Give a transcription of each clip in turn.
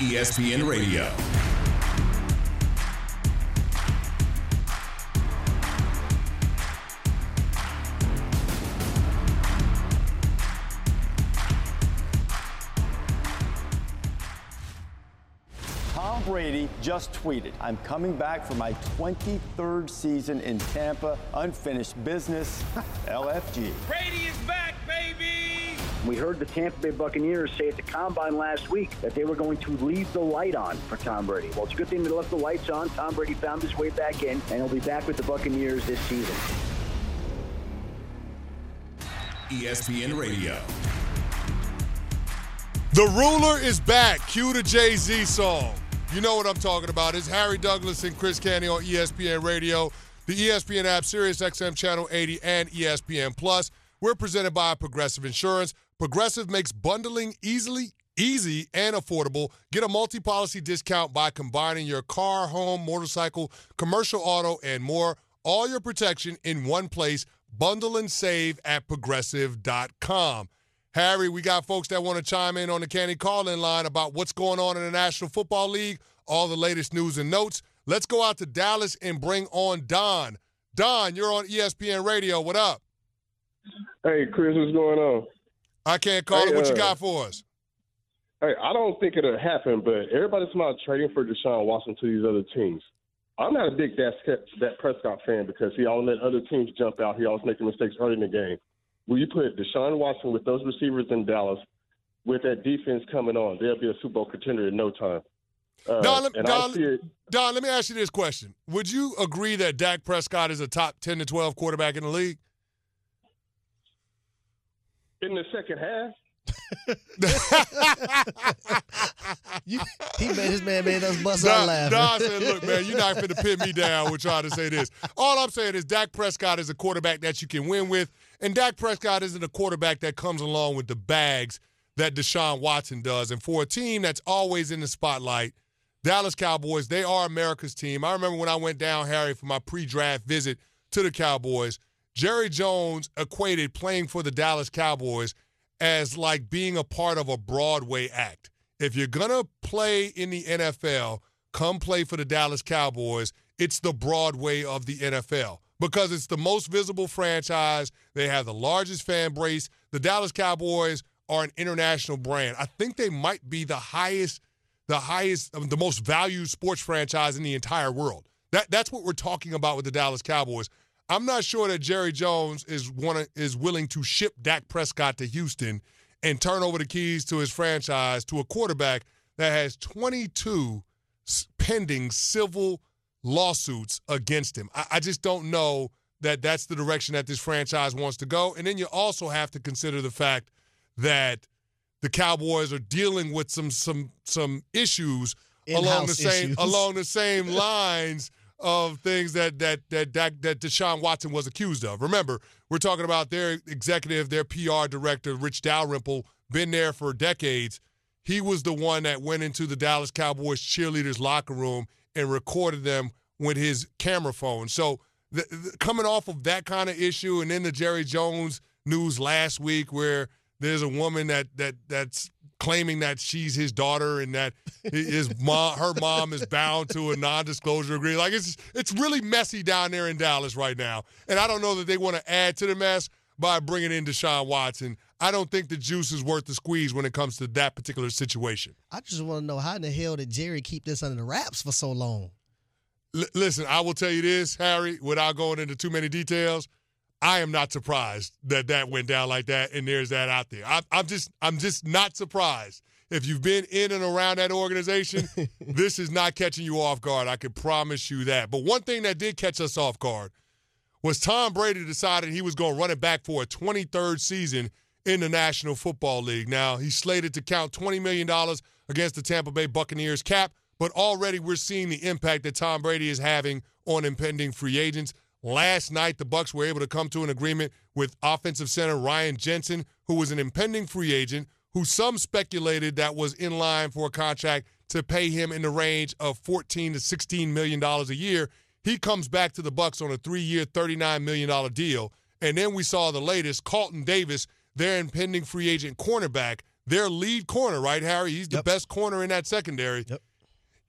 ESPN Radio. Tom Brady just tweeted, "I'm coming back for my 23rd season in Tampa. Unfinished business. LFG." Brady is back, baby! We heard the Tampa Bay Buccaneers say at the Combine last week that they were going to leave the light on for Tom Brady. Well, it's a good thing they left the lights on. Tom Brady found his way back in, and he'll be back with the Buccaneers this season. ESPN Radio. The ruler is back. Cue the Jay-Z song. You know what I'm talking about. It's Harry Douglas and Chris Canty on ESPN Radio, the ESPN app, SiriusXM Channel 80, and ESPN Plus. We're presented by Progressive Insurance. Progressive makes bundling easy and affordable. Get a multi-policy discount by combining your car, home, motorcycle, commercial auto, and more. All your protection in one place. Bundle and save at progressive.com. Harry, we got folks that want to chime in on the Canty call-in line about what's going on in the National Football League, all the latest news and notes. Let's go out to Dallas and bring on Don. Don, you're on ESPN Radio. What up? Hey, Chris, what's going on? I can't call it. What you got for us? Hey, I don't think it'll happen, but everybody's not trading for Deshaun Watson to these other teams. I'm not a big Dak Prescott fan because he always let other teams jump out. He always making mistakes early in the game. Will you put Deshaun Watson with those receivers in Dallas, with that defense coming on, they'll be a Super Bowl contender in no time. Don, let me ask you this question. Would you agree that Dak Prescott is a top 10 to 12 quarterback in the league? In the second half? His man made us bust out laughing. Don said, "Look, man, you're not finna pin me down with trying to say this. All I'm saying is Dak Prescott is a quarterback that you can win with, and Dak Prescott isn't a quarterback that comes along with the bags that Deshaun Watson does. And for a team that's always in the spotlight, Dallas Cowboys, they are America's team. I remember when I went down, Harry, for my pre-draft visit to the Cowboys, Jerry Jones equated playing for the Dallas Cowboys as like being a part of a Broadway act. If you're going to play in the NFL, come play for the Dallas Cowboys. It's the Broadway of the NFL because it's the most visible franchise. They have the largest fan base. The Dallas Cowboys are an international brand. I think they might be the most valued sports franchise in the entire world. That's what we're talking about with the Dallas Cowboys. I'm not sure that Jerry Jones is willing to ship Dak Prescott to Houston and turn over the keys to his franchise to a quarterback that has 22 pending civil lawsuits against him. I just don't know that that's the direction that this franchise wants to go. And then you also have to consider the fact that the Cowboys are dealing with some issues along the same lines of things that Deshaun Watson was accused of. Remember, we're talking about their executive, their PR director, Rich Dalrymple, been there for decades. He was the one that went into the Dallas Cowboys cheerleaders' locker room and recorded them with his camera phone. So coming off of that kind of issue and then the Jerry Jones news last week where there's a woman that's claiming that she's his daughter and that her mom is bound to a non-disclosure agreement. Like, it's really messy down there in Dallas right now. And I don't know that they want to add to the mess by bringing in Deshaun Watson. I don't think the juice is worth the squeeze when it comes to that particular situation. I just want to know how in the hell did Jerry keep this under the wraps for so long? Listen, I will tell you this, Harry, without going into too many details, I am not surprised that went down like that, and there's that out there. I'm just not surprised. If you've been in and around that organization, this is not catching you off guard. I can promise you that. But one thing that did catch us off guard was Tom Brady decided he was going to run it back for a 23rd season in the National Football League. Now, he's slated to count $20 million against the Tampa Bay Buccaneers cap, but already we're seeing the impact that Tom Brady is having on impending free agents. Last night, the Bucks were able to come to an agreement with offensive center Ryan Jensen, who was an impending free agent, who some speculated that was in line for a contract to pay him in the range of $14 to $16 million a year. He comes back to the Bucks on a 3-year, $39 million deal. And then we saw the latest, Carlton Davis, their impending free agent cornerback. their lead corner, right, Harry? He's the best corner in that secondary. Yep.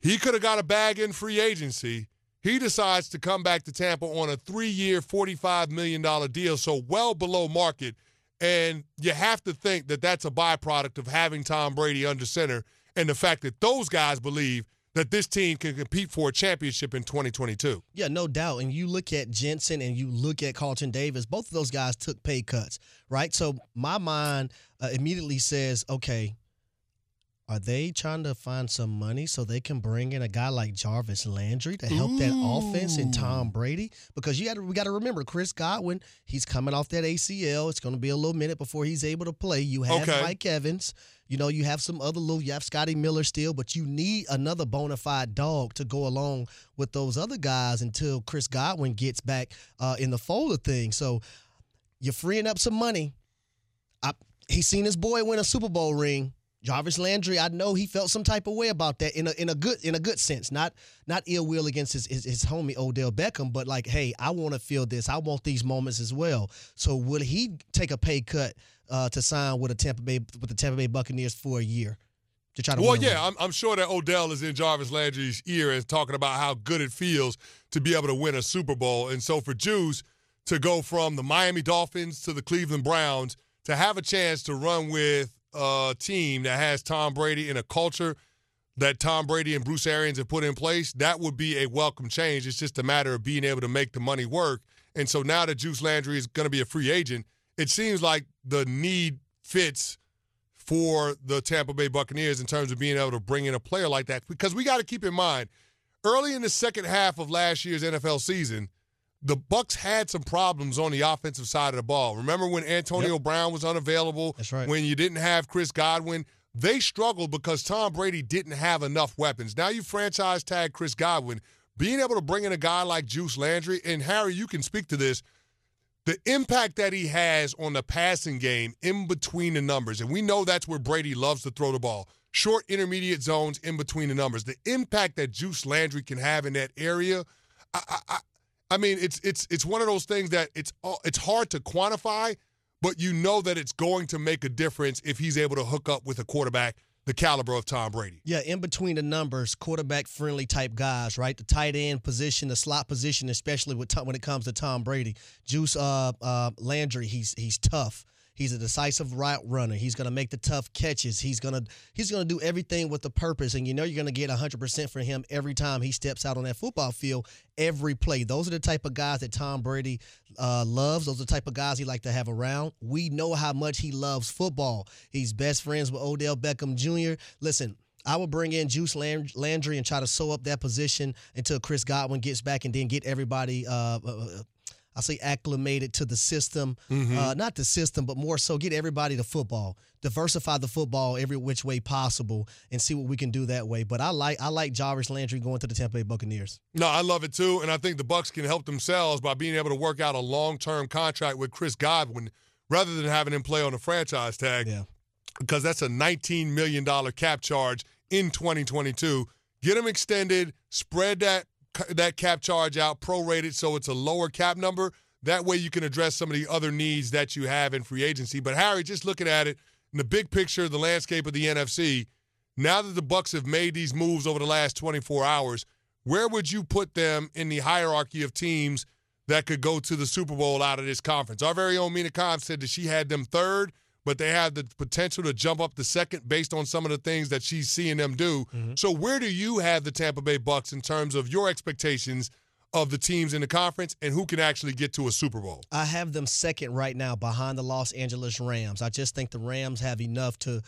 He could have got a bag in free agency. He decides to come back to Tampa on a 3-year, $45 million deal, so well below market. And you have to think that that's a byproduct of having Tom Brady under center and the fact that those guys believe that this team can compete for a championship in 2022. Yeah, no doubt. And you look at Jensen and you look at Carlton Davis, both of those guys took pay cuts, right? So my mind immediately says, okay, are they trying to find some money so they can bring in a guy like Jarvis Landry to help that offense and Tom Brady? Because we got to remember, Chris Godwin, he's coming off that ACL. It's going to be a little minute before he's able to play. You have Mike Evans. You know, you have some other little, you have Scottie Miller still, but you need another bona fide dog to go along with those other guys until Chris Godwin gets back in the fold of things. So you're freeing up some money. He's seen his boy win a Super Bowl ring. Jarvis Landry, I know he felt some type of way about that in a good sense, not ill will against his homie Odell Beckham, but like, hey, I want to feel this. I want these moments as well. So would he take a pay cut to sign with the Tampa Bay Buccaneers for a year to try to? Well, yeah, I'm sure that Odell is in Jarvis Landry's ear and talking about how good it feels to be able to win a Super Bowl. And so for Juice to go from the Miami Dolphins to the Cleveland Browns to have a chance to run with a team that has Tom Brady in a culture that Tom Brady and Bruce Arians have put in place, that would be a welcome change. It's just a matter of being able to make the money work. And so now that Juice Landry is going to be a free agent, it seems like the need fits for the Tampa Bay Buccaneers in terms of being able to bring in a player like that. Because we got to keep in mind, early in the second half of last year's NFL season, the Bucks had some problems on the offensive side of the ball. Remember when Antonio Brown was unavailable? That's right. When you didn't have Chris Godwin? They struggled because Tom Brady didn't have enough weapons. Now you franchise tag Chris Godwin. Being able to bring in a guy like Juice Landry, and Harry, you can speak to this, the impact that he has on the passing game in between the numbers, and we know that's where Brady loves to throw the ball, short intermediate zones in between the numbers. The impact that Juice Landry can have in that area, I mean, it's one of those things that it's hard to quantify, but you know that it's going to make a difference if he's able to hook up with a quarterback the caliber of Tom Brady. Yeah, in between the numbers, quarterback-friendly type guys, right? The tight end position, the slot position, especially when it comes to Tom Brady. Juice Landry, he's tough. He's a decisive route runner. He's going to make the tough catches. He's going to do everything with a purpose, and you know you're going to get 100% from him every time he steps out on that football field, every play. Those are the type of guys that Tom Brady loves. Those are the type of guys he likes to have around. We know how much he loves football. He's best friends with Odell Beckham Jr. Listen, I would bring in Juice Landry and try to sew up that position until Chris Godwin gets back and then get everybody I say acclimated to the system, not the system, but more so get everybody to football, diversify the football every which way possible, and see what we can do that way. But I like Jarvis Landry going to the Tampa Bay Buccaneers. No, I love it too, and I think the Bucs can help themselves by being able to work out a long-term contract with Chris Godwin rather than having him play on the franchise tag, because that's a $19 million cap charge in 2022. Get him extended, spread that cap charge out, prorated, so it's a lower cap number. That way you can address some of the other needs that you have in free agency. But, Harry, just looking at it, in the big picture, the landscape of the NFC, now that the Bucks have made these moves over the last 24 hours, where would you put them in the hierarchy of teams that could go to the Super Bowl out of this conference? Our very own Mina Kimes said that she had them third, but they have the potential to jump up to second based on some of the things that she's seeing them do. Mm-hmm. So where do you have the Tampa Bay Bucks in terms of your expectations of the teams in the conference and who can actually get to a Super Bowl? I have them second right now behind the Los Angeles Rams. I just think the Rams have enough to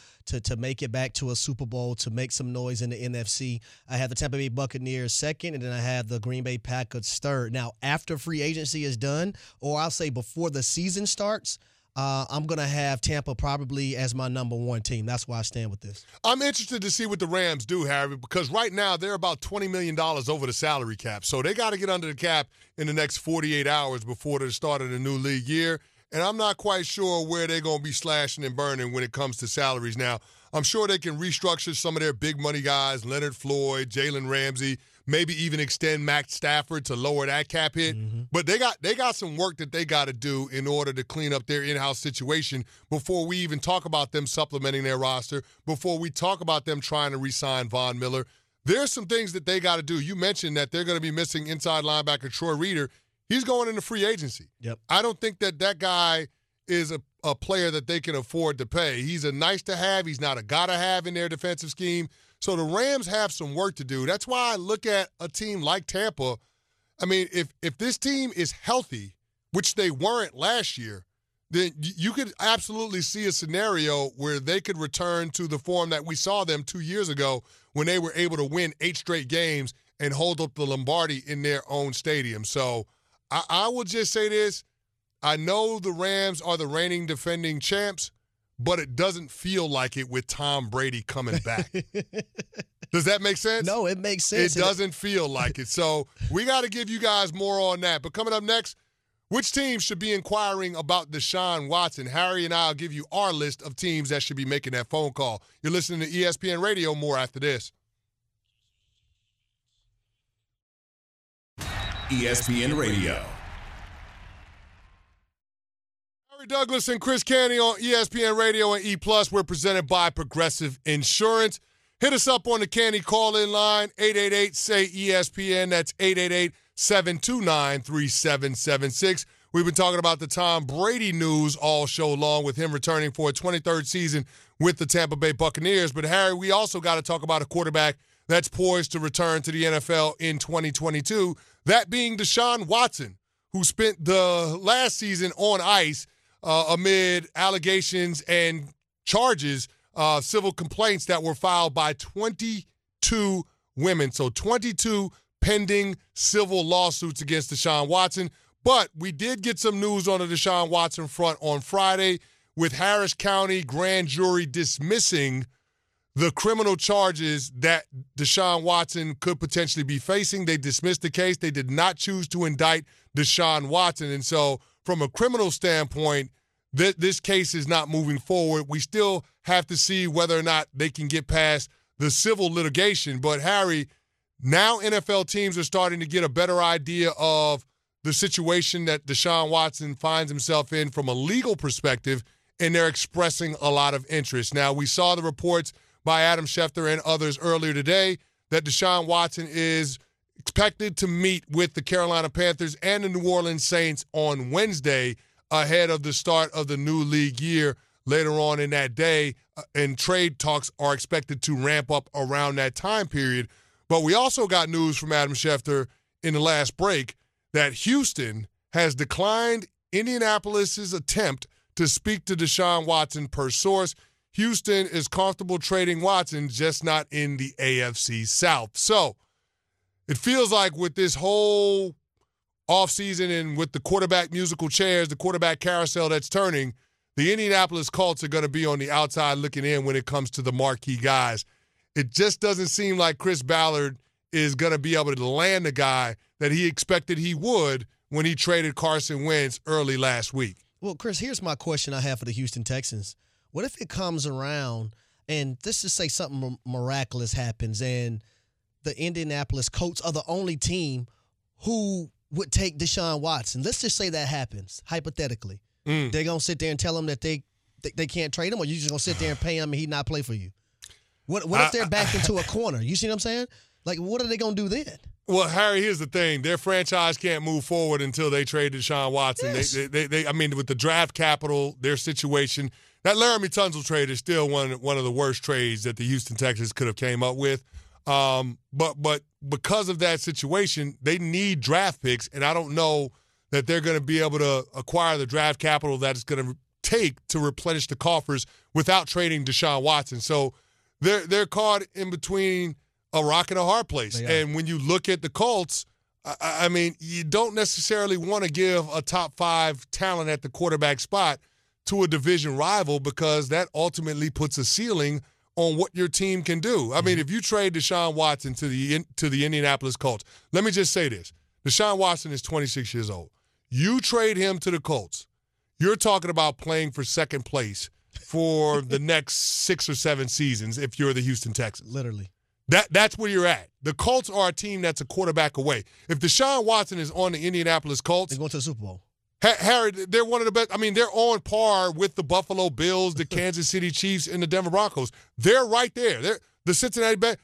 make it back to a Super Bowl, to make some noise in the NFC. I have the Tampa Bay Buccaneers second, and then I have the Green Bay Packers third. Now, after free agency is done, or I'll say before the season starts, I'm going to have Tampa probably as my number one team. That's why I stand with this. I'm interested to see what the Rams do, Harry, because right now they're about $20 million over the salary cap. So they got to get under the cap in the next 48 hours before the start of the new league year. And I'm not quite sure where they're going to be slashing and burning when it comes to salaries now. I'm sure they can restructure some of their big money guys, Leonard Floyd, Jalen Ramsey, maybe even extend Matt Stafford to lower that cap hit. Mm-hmm. But they got some work that they got to do in order to clean up their in-house situation before we even talk about them supplementing their roster, before we talk about them trying to re-sign Von Miller. There's some things that they got to do. You mentioned that they're going to be missing inside linebacker Troy Reader. He's going into free agency. Yep. I don't think that guy is a player that they can afford to pay. He's a nice-to-have. He's not a gotta-have in their defensive scheme. So the Rams have some work to do. That's why I look at a team like Tampa. I mean, if this team is healthy, which they weren't last year, then you could absolutely see a scenario where they could return to the form that we saw them 2 years ago when they were able to win 8 straight games and hold up the Lombardi in their own stadium. So I will just say this. I know the Rams are the reigning defending champs, but it doesn't feel like it with Tom Brady coming back. Does that make sense? No, it makes sense. It doesn't feel like it. So we got to give you guys more on that. But coming up next, which teams should be inquiring about Deshaun Watson? Harry and I will give you our list of teams that should be making that phone call. You're listening to ESPN Radio. More after this. ESPN Radio. Douglas and Chris Canty on ESPN Radio and E+. We're presented by Progressive Insurance. Hit us up on the Canty call-in line, 888-SAY-ESPN. That's 888-729-3776. We've been talking about the Tom Brady news all show long with him returning for a 23rd season with the Tampa Bay Buccaneers. But, Harry, we also got to talk about a quarterback that's poised to return to the NFL in 2022, that being Deshaun Watson, who spent the last season on ice amid allegations and charges, civil complaints that were filed by 22 women. So 22 pending civil lawsuits against Deshaun Watson. But we did get some news on the Deshaun Watson front on Friday with Harris County grand jury dismissing the criminal charges that Deshaun Watson could potentially be facing. They dismissed the case. They did not choose to indict Deshaun Watson. And so from a criminal standpoint, this case is not moving forward. We still have to see whether or not they can get past the civil litigation. But, Harry, now NFL teams are starting to get a better idea of the situation that Deshaun Watson finds himself in from a legal perspective, and they're expressing a lot of interest. Now, we saw the reports by Adam Schefter and others earlier today that Deshaun Watson is expected to meet with the Carolina Panthers and the New Orleans Saints on Wednesday ahead of the start of the new league year later on in that day, and trade talks are expected to ramp up around that time period. But we also got news from Adam Schefter in the last break that Houston has declined Indianapolis's attempt to speak to Deshaun Watson per source. Houston is comfortable trading Watson, just not in the AFC South. So it feels like with this whole offseason and with the quarterback musical chairs, the quarterback carousel that's turning, the Indianapolis Colts are going to be on the outside looking in when it comes to the marquee guys. It just doesn't seem like Chris Ballard is going to be able to land the guy that he expected he would when he traded Carson Wentz early last week. Well, Chris, here's my question I have for the Houston Texans. What if it comes around and let's just say something miraculous happens and the Indianapolis Colts are the only team who would take Deshaun Watson. Let's just say that happens, hypothetically. They're going to sit there and tell him that they can't trade him, or you're just going to sit there and pay him and he not play for you? What if they're backed into a corner? You see what I'm saying? Like, what are they going to do then? Well, Harry, here's the thing. Their franchise can't move forward until they trade Deshaun Watson. Yes. I mean, with the draft capital, their situation, that Laramie Tunsil trade is still one of the worst trades that the Houston Texans could have came up with. But because of that situation, they need draft picks, and I don't know that they're going to be able to acquire the draft capital that it's going to take to replenish the coffers without trading Deshaun Watson. So they're caught in between a rock and a hard place. And when you look at the Colts, I mean, you don't necessarily want to give a top 5 talent at the quarterback spot to a division rival because that ultimately puts a ceiling on what your team can do. I mean, if you trade Deshaun Watson to the Indianapolis Colts, let me just say this. Deshaun Watson is 26 years old. You trade him to the Colts, you're talking about playing for second place for the next 6 or 7 seasons if you're the Houston Texans. Literally. That's where you're at. The Colts are a team that's a quarterback away. If Deshaun Watson is on the Indianapolis Colts, they're going to the Super Bowl. Harry, they're one of the best. I mean, they're on par with the Buffalo Bills, the Kansas City Chiefs, and the Denver Broncos. They're right there. They're the Cincinnati Bengals.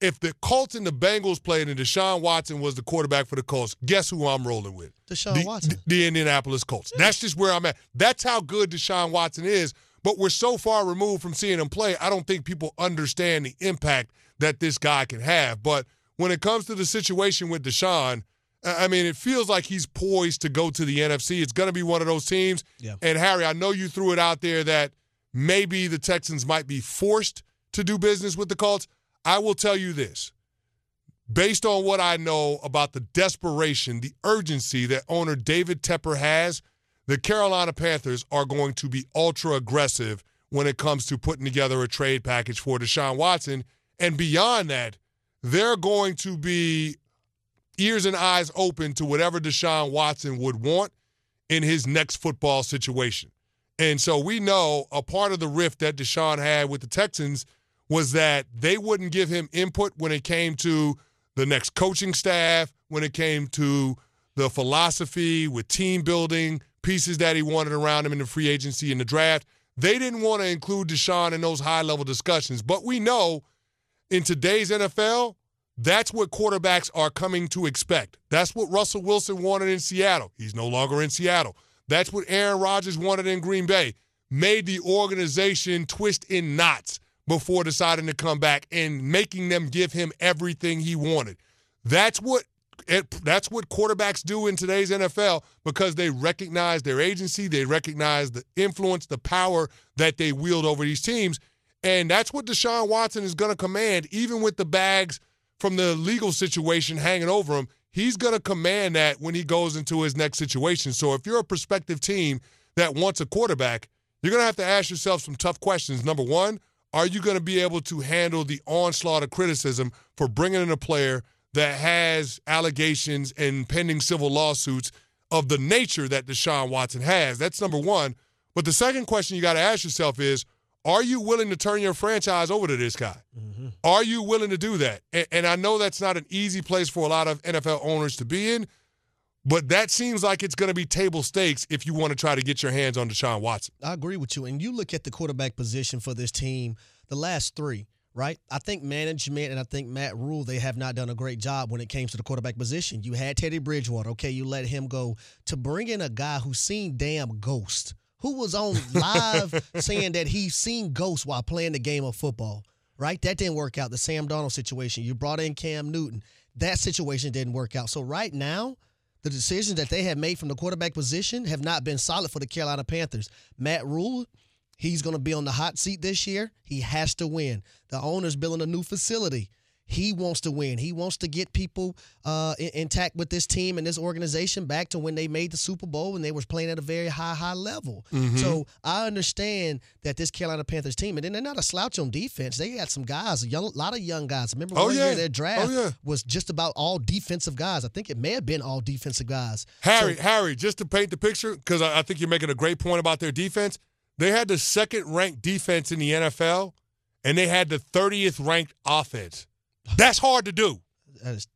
If the Colts and the Bengals played and Deshaun Watson was the quarterback for the Colts, guess who I'm rolling with? Deshaun Watson. The Indianapolis Colts. Yeah. That's just where I'm at. That's how good Deshaun Watson is, but we're so far removed from seeing him play, I don't think people understand the impact that this guy can have. But when it comes to the situation with Deshaun, I mean, it feels like he's poised to go to the NFC. It's going to be one of those teams. Yeah. And, Harry, I know you threw it out there that maybe the Texans might be forced to do business with the Colts. I will tell you this. Based on what I know about the desperation, the urgency that owner David Tepper has, the Carolina Panthers are going to be ultra-aggressive when it comes to putting together a trade package for Deshaun Watson. And beyond that, they're going to be ears and eyes open to whatever Deshaun Watson would want in his next football situation. And so we know a part of the rift that Deshaun had with the Texans was that they wouldn't give him input when it came to the next coaching staff, when it came to the philosophy with team building, pieces that he wanted around him in the free agency and the draft. They didn't want to include Deshaun in those high-level discussions. But we know in today's NFL, that's what quarterbacks are coming to expect. That's what Russell Wilson wanted in Seattle. He's no longer in Seattle. That's what Aaron Rodgers wanted in Green Bay. Made the organization twist in knots before deciding to come back and making them give him everything he wanted. That's what quarterbacks do in today's NFL because they recognize their agency, they recognize the influence, the power that they wield over these teams, and that's what Deshaun Watson is going to command, even with the bags from the legal situation hanging over him. He's going to command that when he goes into his next situation. So if you're a prospective team that wants a quarterback, you're going to have to ask yourself some tough questions. Number one, are you going to be able to handle the onslaught of criticism for bringing in a player that has allegations and pending civil lawsuits of the nature that Deshaun Watson has? That's number one. But the second question you got to ask yourself is, are you willing to turn your franchise over to this guy? Mm-hmm. Are you willing to do that? And I know that's not an easy place for a lot of NFL owners to be in, but that seems like it's going to be table stakes if you want to try to get your hands on Deshaun Watson. I agree with you. And you look at the quarterback position for this team, the last three, right? I think management and I think Matt Rhule, they have not done a great job when it came to the quarterback position. You had Teddy Bridgewater. Okay, you let him go. To bring in a guy who's seen damn ghosts, who was on live saying that he's seen ghosts while playing the game of football, right? That didn't work out. The Sam Darnold situation. You brought in Cam Newton. That situation didn't work out. So right now, the decisions that they have made from the quarterback position have not been solid for the Carolina Panthers. Matt Rhule, he's going to be on the hot seat this year. He has to win. The owner's building a new facility. He wants to win. He wants to get people intact with this team and this organization back to when they made the Super Bowl and they were playing at a very high level. Mm-hmm. So I understand that this Carolina Panthers team, and they're not a slouch on defense. They got some guys, a lot of young guys. Remember one year their draft was just about all defensive guys. I think it may have been all defensive guys. Harry, just to paint the picture, because I think you're making a great point about their defense, they had the second-ranked defense in the NFL, and they had the 30th-ranked offense. That's hard to do.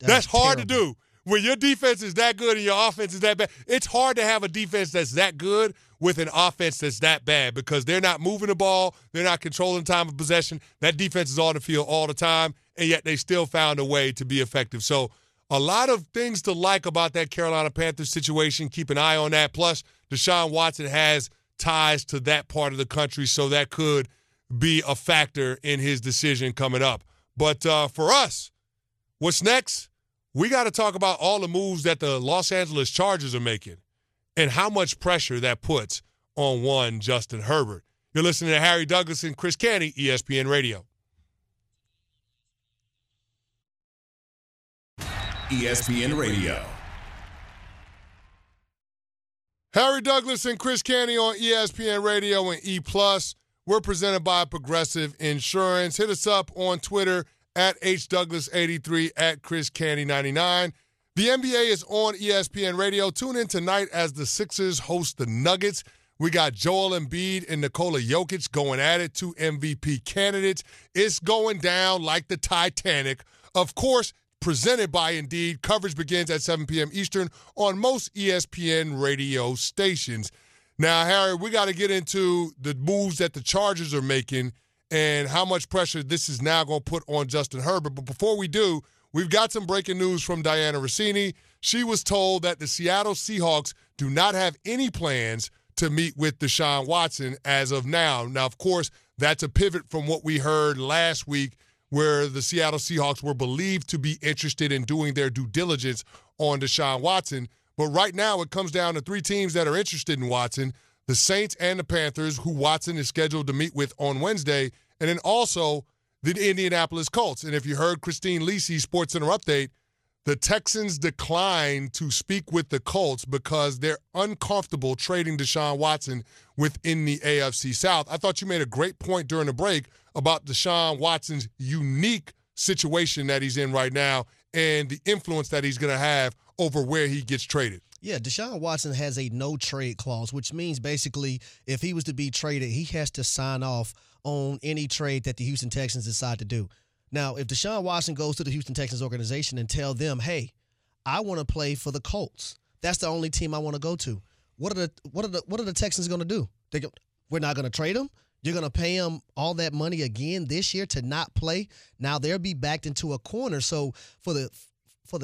That's hard to do. When your defense is that good and your offense is that bad, it's hard to have a defense that's that good with an offense that's that bad because they're not moving the ball, they're not controlling time of possession. That defense is on the field all the time, and yet they still found a way to be effective. So a lot of things to like about that Carolina Panthers situation. Keep an eye on that. Plus, Deshaun Watson has ties to that part of the country, so that could be a factor in his decision coming up. But for us, what's next? We got to talk about all the moves that the Los Angeles Chargers are making and how much pressure that puts on one Justin Herbert. You're listening to Harry Douglas and Chris Canty, ESPN Radio. ESPN Radio. Harry Douglas and Chris Canty on ESPN Radio and E+. We're presented by Progressive Insurance. Hit us up on Twitter at HDouglas83, at ChrisCandy99. The NBA is on ESPN Radio. Tune in tonight as the Sixers host the Nuggets. We got Joel Embiid and Nikola Jokic going at it, two MVP candidates. It's going down like the Titanic. Of course, presented by Indeed. Coverage begins at 7 p.m. Eastern on most ESPN radio stations. Now, Harry, we got to get into the moves that the Chargers are making and how much pressure this is now going to put on Justin Herbert. But before we do, we've got some breaking news from Diana Rossini. She was told that the Seattle Seahawks do not have any plans to meet with Deshaun Watson as of now. Now, of course, that's a pivot from what we heard last week where the Seattle Seahawks were believed to be interested in doing their due diligence on Deshaun Watson. But right now it comes down to three teams that are interested in Watson, the Saints and the Panthers, who Watson is scheduled to meet with on Wednesday, and then also the Indianapolis Colts. And if you heard Christine Lisi's SportsCenter update, the Texans declined to speak with the Colts because they're uncomfortable trading Deshaun Watson within the AFC South. I thought you made a great point during the break about Deshaun Watson's unique situation that he's in right now and the influence that he's going to have over where he gets traded. Yeah, Deshaun Watson has a no-trade clause, which means basically if he was to be traded, he has to sign off on any trade that the Houston Texans decide to do. Now, if Deshaun Watson goes to the Houston Texans organization and tell them, hey, I want to play for the Colts. That's the only team I want to go to. What are the Texans going to do? They go, we're not going to trade him. You're going to pay him all that money again this year to not play. Now they'll be backed into a corner. So for the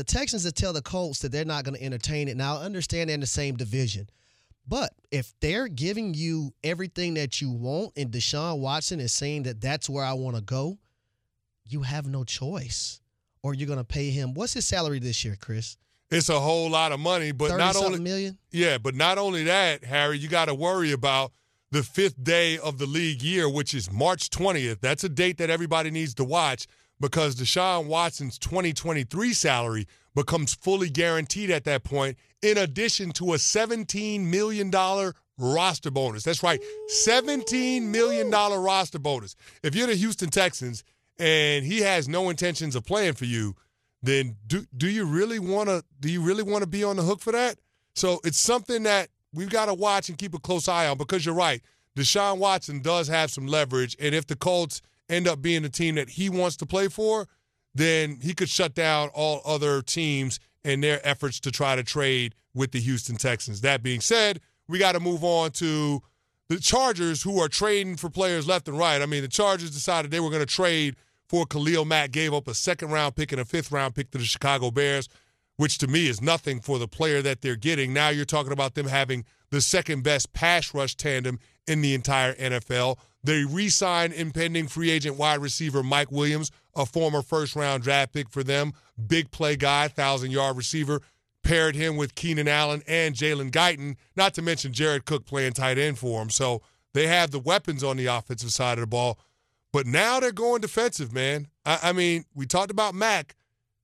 Texans to tell the Colts that they're not going to entertain it, now I understand they're in the same division. But if they're giving you everything that you want and Deshaun Watson is saying that that's where I want to go, you have no choice, or you're going to pay him. What's his salary this year, Chris? It's a whole lot of money, but $30-something million? Yeah, but not only that, Harry, you got to worry about the fifth day of the league year, which is March 20th. That's a date that everybody needs to watch because Deshaun Watson's 2023 salary becomes fully guaranteed at that point, in addition to a $17 million roster bonus. That's right, $17 million roster bonus. If you're the Houston Texans, and he has no intentions of playing for you, then do you really want to be on the hook for that? So it's something that we've got to watch and keep a close eye on because you're right. Deshaun Watson does have some leverage, and if the Colts end up being the team that he wants to play for, then he could shut down all other teams and their efforts to try to trade with the Houston Texans. That being said, we got to move on to the Chargers, who are trading for players left and right. I mean, the Chargers decided they were going to trade for Khalil Mack, gave up a second-round pick and a fifth-round pick to the Chicago Bears, which to me is nothing for the player that they're getting. Now you're talking about them having the second-best pass rush tandem in the entire NFL. They re-signed impending free agent wide receiver Mike Williams, a former first-round draft pick for them, big play guy, 1,000-yard receiver, paired him with Keenan Allen and Jalen Guyton, not to mention Jared Cook playing tight end for him. So they have the weapons on the offensive side of the ball. But now they're going defensive, man. I mean, we talked about Mack.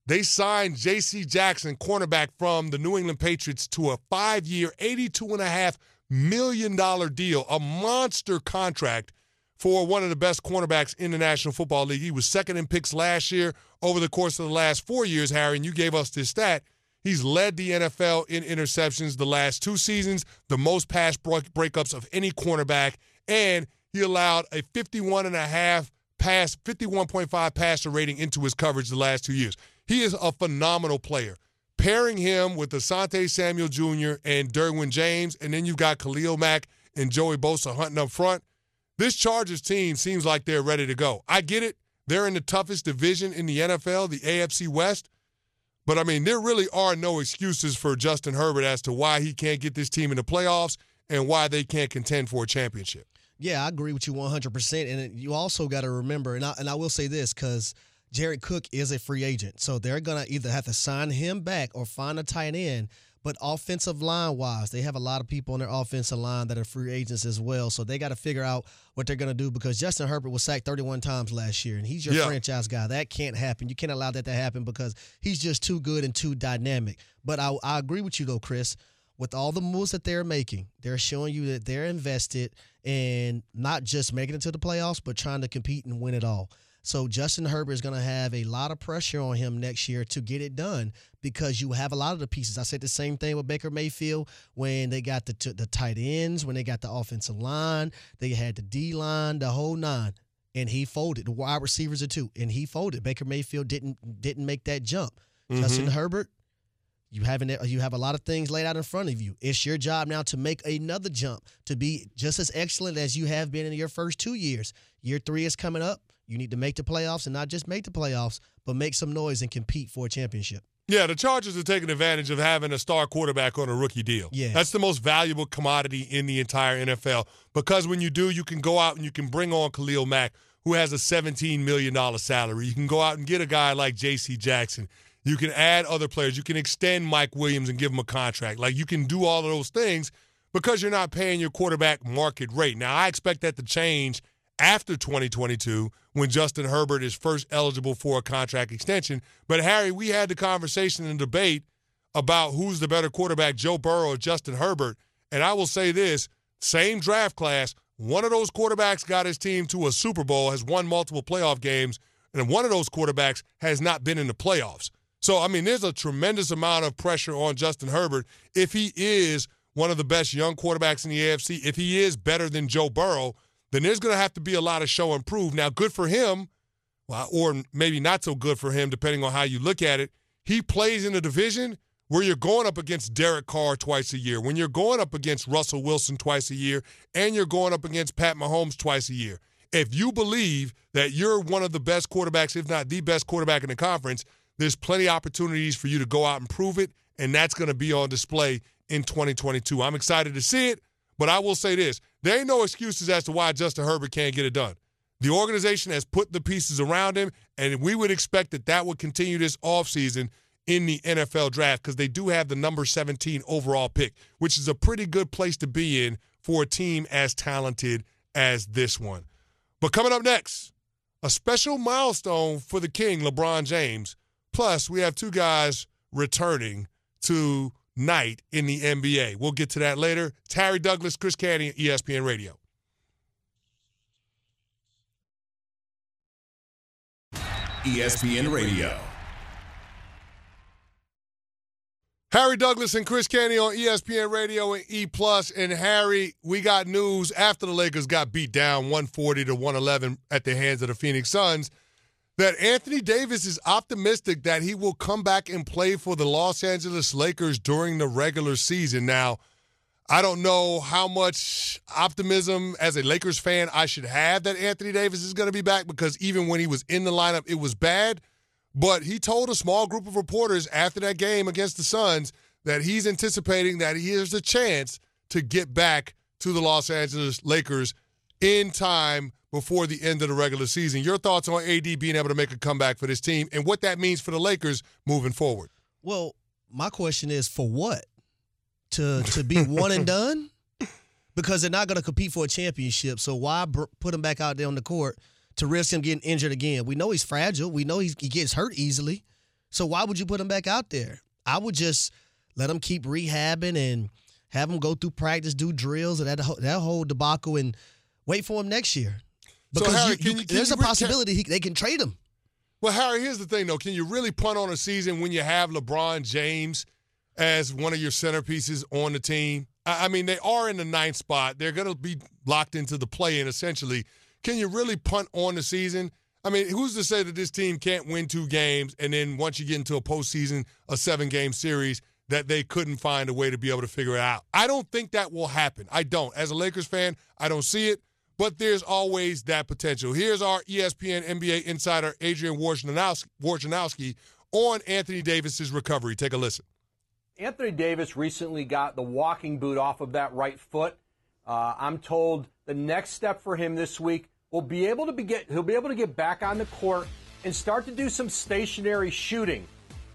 They signed J.C. Jackson, cornerback from the New England Patriots, to a 5-year, $82.5 million deal, a monster contract for one of the best cornerbacks in the National Football League. He was second in picks last year. Over the course of the last 4 years, Harry, and you gave us this stat, he's led the NFL in interceptions the last two seasons, the most pass breakups of any cornerback, and he allowed a 51.5 passer rating into his coverage the last 2 years. He is a phenomenal player. Pairing him with Asante Samuel Jr. and Derwin James, and then you've got Khalil Mack and Joey Bosa hunting up front, this Chargers team seems like they're ready to go. I get it. They're in the toughest division in the NFL, the AFC West. But, I mean, there really are no excuses for Justin Herbert as to why he can't get this team in the playoffs and why they can't contend for a championship. Yeah, I agree with you 100%. And you also got to remember, and I will say this, because Jared Cook is a free agent. So they're going to either have to sign him back or find a tight end. But offensive line-wise, they have a lot of people on their offensive line that are free agents as well. So they got to figure out what they're going to do because Justin Herbert was sacked 31 times last year, and he's your franchise guy. That can't happen. You can't allow that to happen because he's just too good and too dynamic. But I agree with you, though, Chris. With all the moves that they're making, they're showing you that they're invested in not just making it to the playoffs but trying to compete and win it all. So Justin Herbert is going to have a lot of pressure on him next year to get it done because you have a lot of the pieces. I said the same thing with Baker Mayfield when they got the tight ends, when they got the offensive line, they had the D-line, the whole nine. And he folded. The wide receivers are too. And he folded. Baker Mayfield didn't make that jump. Mm-hmm. Justin Herbert, you have a lot of things laid out in front of you. It's your job now to make another jump, to be just as excellent as you have been in your first 2 years. Year three is coming up. You need to make the playoffs, and not just make the playoffs, but make some noise and compete for a championship. Yeah, the Chargers are taking advantage of having a star quarterback on a rookie deal. Yeah. That's the most valuable commodity in the entire NFL because when you do, you can go out and you can bring on Khalil Mack, who has a $17 million salary. You can go out and get a guy like J.C. Jackson. You can add other players. You can extend Mike Williams and give him a contract. Like, you can do all of those things because you're not paying your quarterback market rate. Now, I expect that to change after 2022 when Justin Herbert is first eligible for a contract extension. But, Harry, we had the conversation and debate about who's the better quarterback, Joe Burrow or Justin Herbert. And I will say this, same draft class, one of those quarterbacks got his team to a Super Bowl, has won multiple playoff games, and one of those quarterbacks has not been in the playoffs. So, I mean, there's a tremendous amount of pressure on Justin Herbert if he is one of the best young quarterbacks in the AFC. If he is better than Joe Burrow, then there's going to have to be a lot of show and prove. Now, good for him, or maybe not so good for him, depending on how you look at it. He plays in a division where you're going up against Derek Carr twice a year, when you're going up against Russell Wilson twice a year, and you're going up against Pat Mahomes twice a year. If you believe that you're one of the best quarterbacks, if not the best quarterback in the conference, there's plenty of opportunities for you to go out and prove it, and that's going to be on display in 2022. I'm excited to see it, but I will say this. There ain't no excuses as to why Justin Herbert can't get it done. The organization has put the pieces around him, and we would expect that that would continue this offseason in the NFL draft because they do have the number 17 overall pick, which is a pretty good place to be in for a team as talented as this one. But coming up next, a special milestone for the King, LeBron James. Plus, we have two guys returning tonight in the NBA. We'll get to that later. Terry Douglas, Chris Canty, ESPN Radio. ESPN Radio. Harry Douglas and Chris Canty on ESPN Radio and E+. And, Harry, we got news after the Lakers got beat down 140-111 at the hands of the Phoenix Suns, that Anthony Davis is optimistic that he will come back and play for the Los Angeles Lakers during the regular season. Now, I don't know how much optimism as a Lakers fan I should have that Anthony Davis is going to be back because even when he was in the lineup, it was bad. But he told a small group of reporters after that game against the Suns that he's anticipating that he has a chance to get back to the Los Angeles Lakers in time before the end of the regular season. Your thoughts on AD being able to make a comeback for this team and what that means for the Lakers moving forward? Well, my question is, for what? To be one and done? Because they're not going to compete for a championship, so why put him back out there on the court to risk him getting injured again? We know he's fragile. We know he gets hurt easily. So why would you put him back out there? I would just let him keep rehabbing and have him go through practice, do drills, and that whole debacle, and wait for him next year. Because so, Harry, there's a possibility they can trade him. Well, Harry, here's the thing, though. Can you really punt on a season when you have LeBron James as one of your centerpieces on the team? I mean, they are in the ninth spot. They're going to be locked into the play-in, essentially. Can you really punt on the season? I mean, who's to say that this team can't win two games, and then once you get into a postseason, a seven-game series, that they couldn't find a way to be able to figure it out? I don't think that will happen. I don't. As a Lakers fan, I don't see it. But there's always that potential. Here's our ESPN NBA insider, Adrian Wojnarowski, on Anthony Davis's recovery. Take a listen. Anthony Davis recently got the walking boot off of that right foot. I'm told the next step for him this week will be able to get back on the court and start to do some stationary shooting.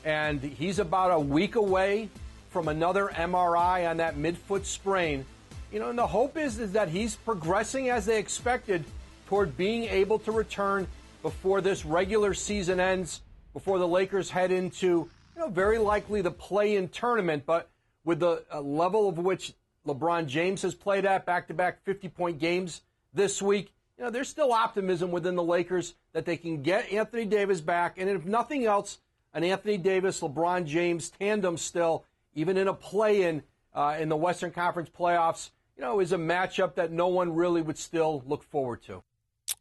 And he's about a week away from another MRI on that midfoot sprain. You know, and the hope is that he's progressing as they expected toward being able to return before this regular season ends, before the Lakers head into, very likely the play-in tournament. But with the level of which LeBron James has played at, back-to-back 50-point games this week, you know, there's still optimism within the Lakers that they can get Anthony Davis back. And if nothing else, an Anthony Davis, LeBron James tandem still, even in a play-in in the Western Conference playoffs, you know, is a matchup that no one really would still look forward to.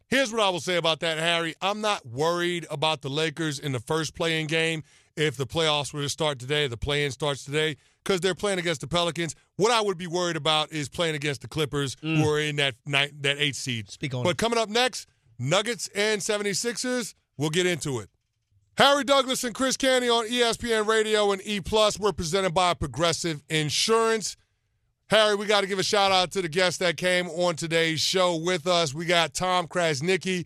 Here's what I will say about that, Harry. I'm not worried about the Lakers in the first play-in game. If the playoffs were to start today, the play-in starts today, because they're playing against the Pelicans. What I would be worried about is playing against the Clippers, who are in that 8th seed. But coming up next, Nuggets and 76ers, we'll get into it. Harry Douglas and Chris Canty on ESPN Radio and E+. We're presented by Progressive Insurance. Harry, we got to give a shout-out to the guests that came on today's show with us. We got Tom Krasnicki,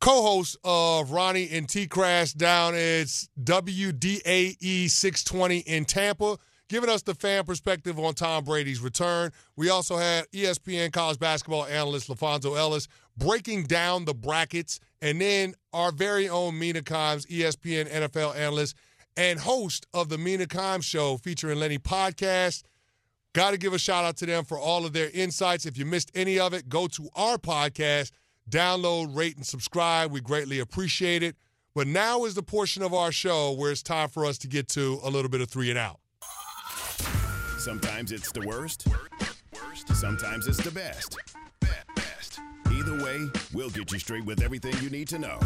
co-host of Ronnie and T. Crash down at WDAE 620 in Tampa, giving us the fan perspective on Tom Brady's return. We also had ESPN college basketball analyst LaFonso Ellis breaking down the brackets, and then our very own Mina Kimes, ESPN NFL analyst and host of the Mina Kimes Show featuring Lenny Podcast. Got to give a shout-out to them for all of their insights. If you missed any of it, go to our podcast, download, rate, and subscribe. We greatly appreciate it. But now is the portion of our show where it's time for us to get to a little bit of Three and Out. Sometimes it's the worst. Sometimes it's the best. Either way, we'll get you straight with everything you need to know.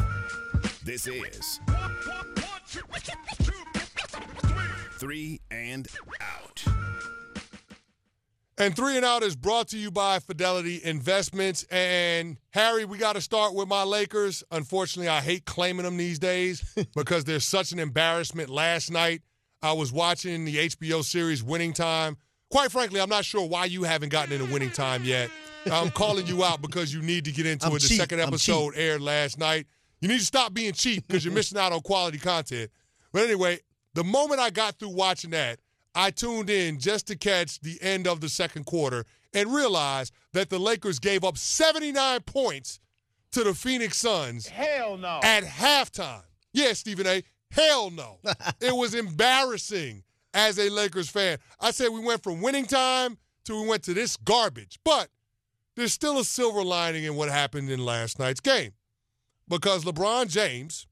This is Three and Out. And Three and Out is brought to you by Fidelity Investments. And, Harry, we got to start with my Lakers. Unfortunately, I hate claiming them these days because they're such an embarrassment. Last night, I was watching the HBO series Winning Time. Quite frankly, I'm not sure why you haven't gotten into Winning Time yet. I'm calling you out because you need to get into it. The second episode aired last night. You need to stop being cheap because you're missing out on quality content. But anyway, the moment I got through watching that, I tuned in just to catch the end of the second quarter and realized that the Lakers gave up 79 points to the Phoenix Suns. Hell no. At halftime. Yeah, Stephen A., hell no. It was embarrassing as a Lakers fan. I said we went from Winning Time to we went to this garbage. But there's still a silver lining in what happened in last night's game, because LeBron James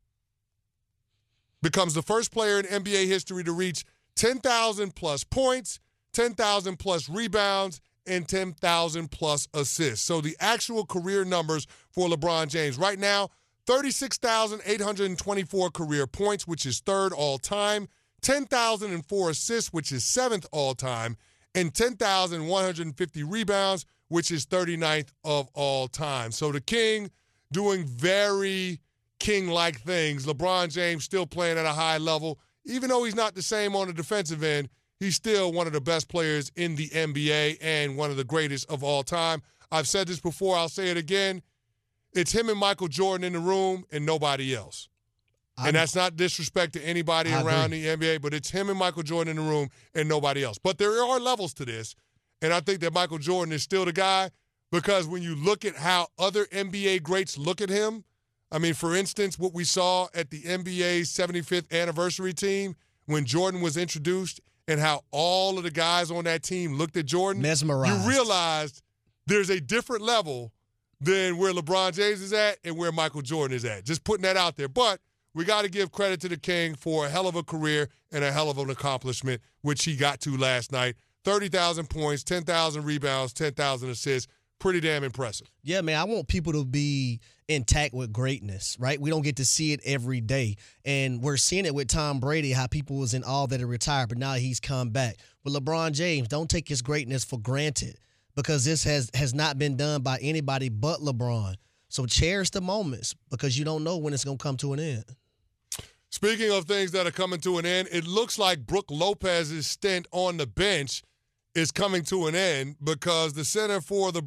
becomes the first player in NBA history to reach 10,000-plus points, 10,000-plus rebounds, and 10,000-plus assists. So the actual career numbers for LeBron James right now, 36,824 career points, which is third all-time, 10,004 assists, which is seventh all-time, and 10,150 rebounds, which is 39th of all time. So the King doing very King-like things. LeBron James still playing at a high level. Even though he's not the same on the defensive end, he's still one of the best players in the NBA and one of the greatest of all time. I've said this before. I'll say it again. It's him and Michael Jordan in the room and nobody else. And that's not disrespect to anybody around the NBA, but it's him and Michael Jordan in the room and nobody else. But there are levels to this, and I think that Michael Jordan is still the guy, because when you look at how other NBA greats look at him, I mean, for instance, what we saw at the NBA's 75th anniversary team when Jordan was introduced and how all of the guys on that team looked at Jordan. Mesmerized. You realized there's a different level than where LeBron James is at and where Michael Jordan is at. Just putting that out there. But we got to give credit to the King for a hell of a career and a hell of an accomplishment, which he got to last night. 30,000 points, 10,000 rebounds, 10,000 assists. Pretty damn impressive. Yeah, man, I want people to be intact with greatness, right? We don't get to see it every day. And we're seeing it with Tom Brady, how people was in awe that he retired, but now he's come back. With LeBron James, don't take his greatness for granted, because this has not been done by anybody but LeBron. So cherish the moments, because you don't know when it's going to come to an end. Speaking of things that are coming to an end, it looks like Brook Lopez's stint on the bench is coming to an end, because the center for the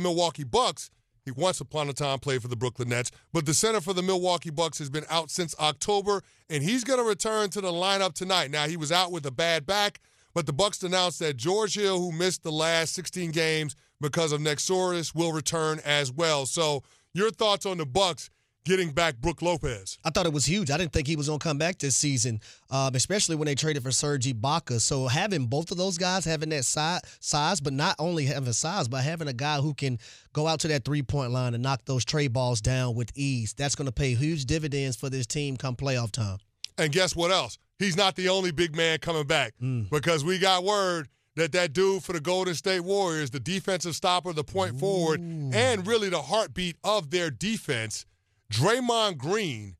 Milwaukee Bucks, he once upon a time played for the Brooklyn Nets, but the center for the Milwaukee Bucks has been out since October, and he's going to return to the lineup tonight. Now, he was out with a bad back, but the Bucks announced that George Hill, who missed the last 16 games because of Nexorus, will return as well. So your thoughts on the Bucks getting back Brook Lopez. I thought it was huge. I didn't think he was going to come back this season, especially when they traded for Serge Ibaka. So having both of those guys, having that size, but not only having size, but having a guy who can go out to that three-point line and knock those tray balls down with ease, that's going to pay huge dividends for this team come playoff time. And guess what else? He's not the only big man coming back because we got word that that dude for the Golden State Warriors, the defensive stopper, the point forward, and really the heartbeat of their defense, Draymond Green,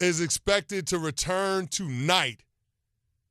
is expected to return tonight.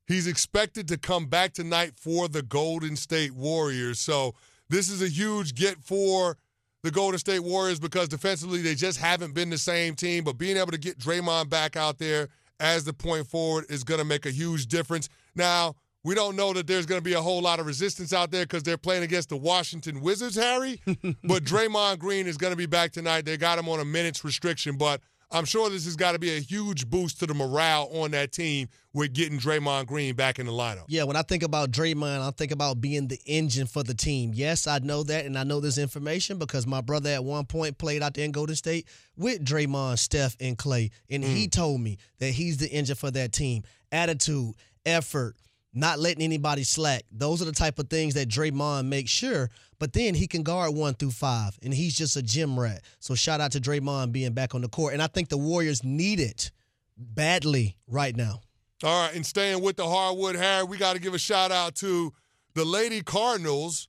He's expected to come back tonight for the Golden State Warriors. So this is a huge get for the Golden State Warriors because defensively they just haven't been the same team. But being able to get Draymond back out there as the point forward is going to make a huge difference. Now, we don't know that there's going to be a whole lot of resistance out there because they're playing against the Washington Wizards, Harry. But Draymond Green is going to be back tonight. They got him on a minutes restriction, but I'm sure this has got to be a huge boost to the morale on that team with getting Draymond Green back in the lineup. Yeah, when I think about Draymond, I think about being the engine for the team. Yes, I know that, and I know this information because my brother at one point played out there in Golden State with Draymond, Steph, and Clay, and he told me that he's the engine for that team. Attitude, effort, not letting anybody slack. Those are the type of things that Draymond makes sure, but then he can guard 1 through 5, and he's just a gym rat. So shout out to Draymond being back on the court, and I think the Warriors need it badly right now. All right, and staying with the hardwood, Harry, we got to give a shout out to the Lady Cardinals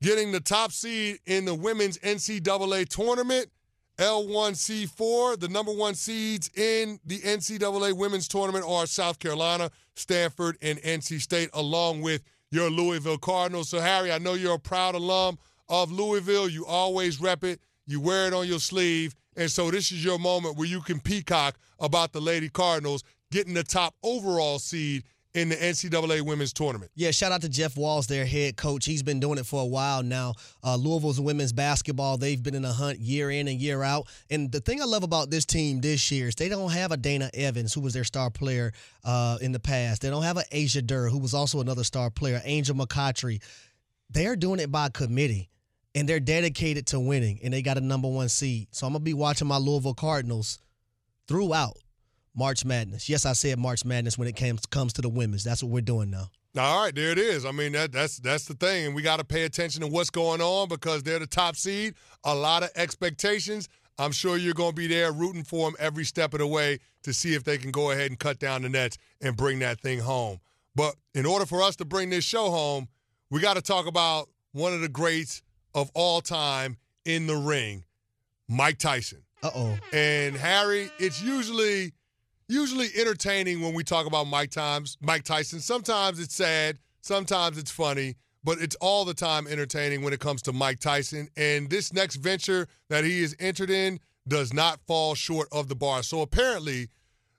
getting the top seed in the women's NCAA tournament, L1C4. The number one seeds in the NCAA women's tournament are South Carolina, Stanford, and NC State, along with your Louisville Cardinals. So, Harry, I know you're a proud alum of Louisville. You always rep it. You wear it on your sleeve. And so this is your moment where you can peacock about the Lady Cardinals getting the top overall seed in the NCAA women's tournament. Yeah, shout out to Jeff Walls, their head coach. He's been doing it for a while now. Louisville's women's basketball, they've been in a hunt year in and year out. And the thing I love about this team this year is they don't have a Dana Evans, who was their star player in the past. They don't have an Asia Durr, who was also another star player, Angel McCautry. They're doing it by committee, and they're dedicated to winning, and they got a number one seed. So I'm going to be watching my Louisville Cardinals throughout March Madness. Yes, I said March Madness when it comes to the women's. That's what we're doing now. All right, there it is. I mean, that's the thing. And we got to pay attention to what's going on because they're the top seed. A lot of expectations. I'm sure you're going to be there rooting for them every step of the way to see if they can go ahead and cut down the nets and bring that thing home. But in order for us to bring this show home, we got to talk about one of the greats of all time in the ring, Mike Tyson. Uh-oh. And, Harry, it's usually entertaining when we talk about Mike Tyson. Sometimes it's sad, sometimes it's funny, but it's all the time entertaining when it comes to Mike Tyson. And this next venture that he is entered in does not fall short of the bar. So apparently,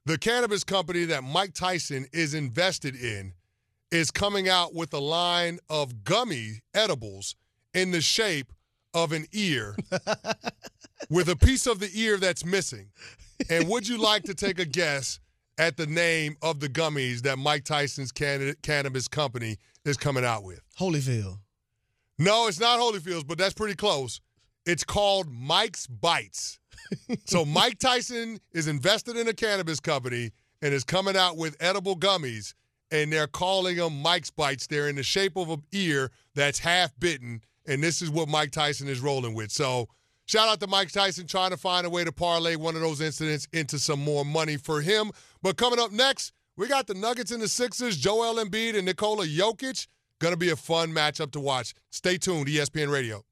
the cannabis company that Mike Tyson is invested in is coming out with a line of gummy edibles in the shape of an ear with a piece of the ear that's missing. And would you like to take a guess at the name of the gummies that Mike Tyson's cannabis company is coming out with? Holyfield. No, it's not Holyfield's, but that's pretty close. It's called Mike's Bites. So Mike Tyson is invested in a cannabis company and is coming out with edible gummies, and they're calling them Mike's Bites. They're in the shape of an ear that's half bitten, and this is what Mike Tyson is rolling with. So shout out to Mike Tyson trying to find a way to parlay one of those incidents into some more money for him. But coming up next, we got the Nuggets and the Sixers, Joel Embiid and Nikola Jokic. Going to be a fun matchup to watch. Stay tuned, ESPN Radio.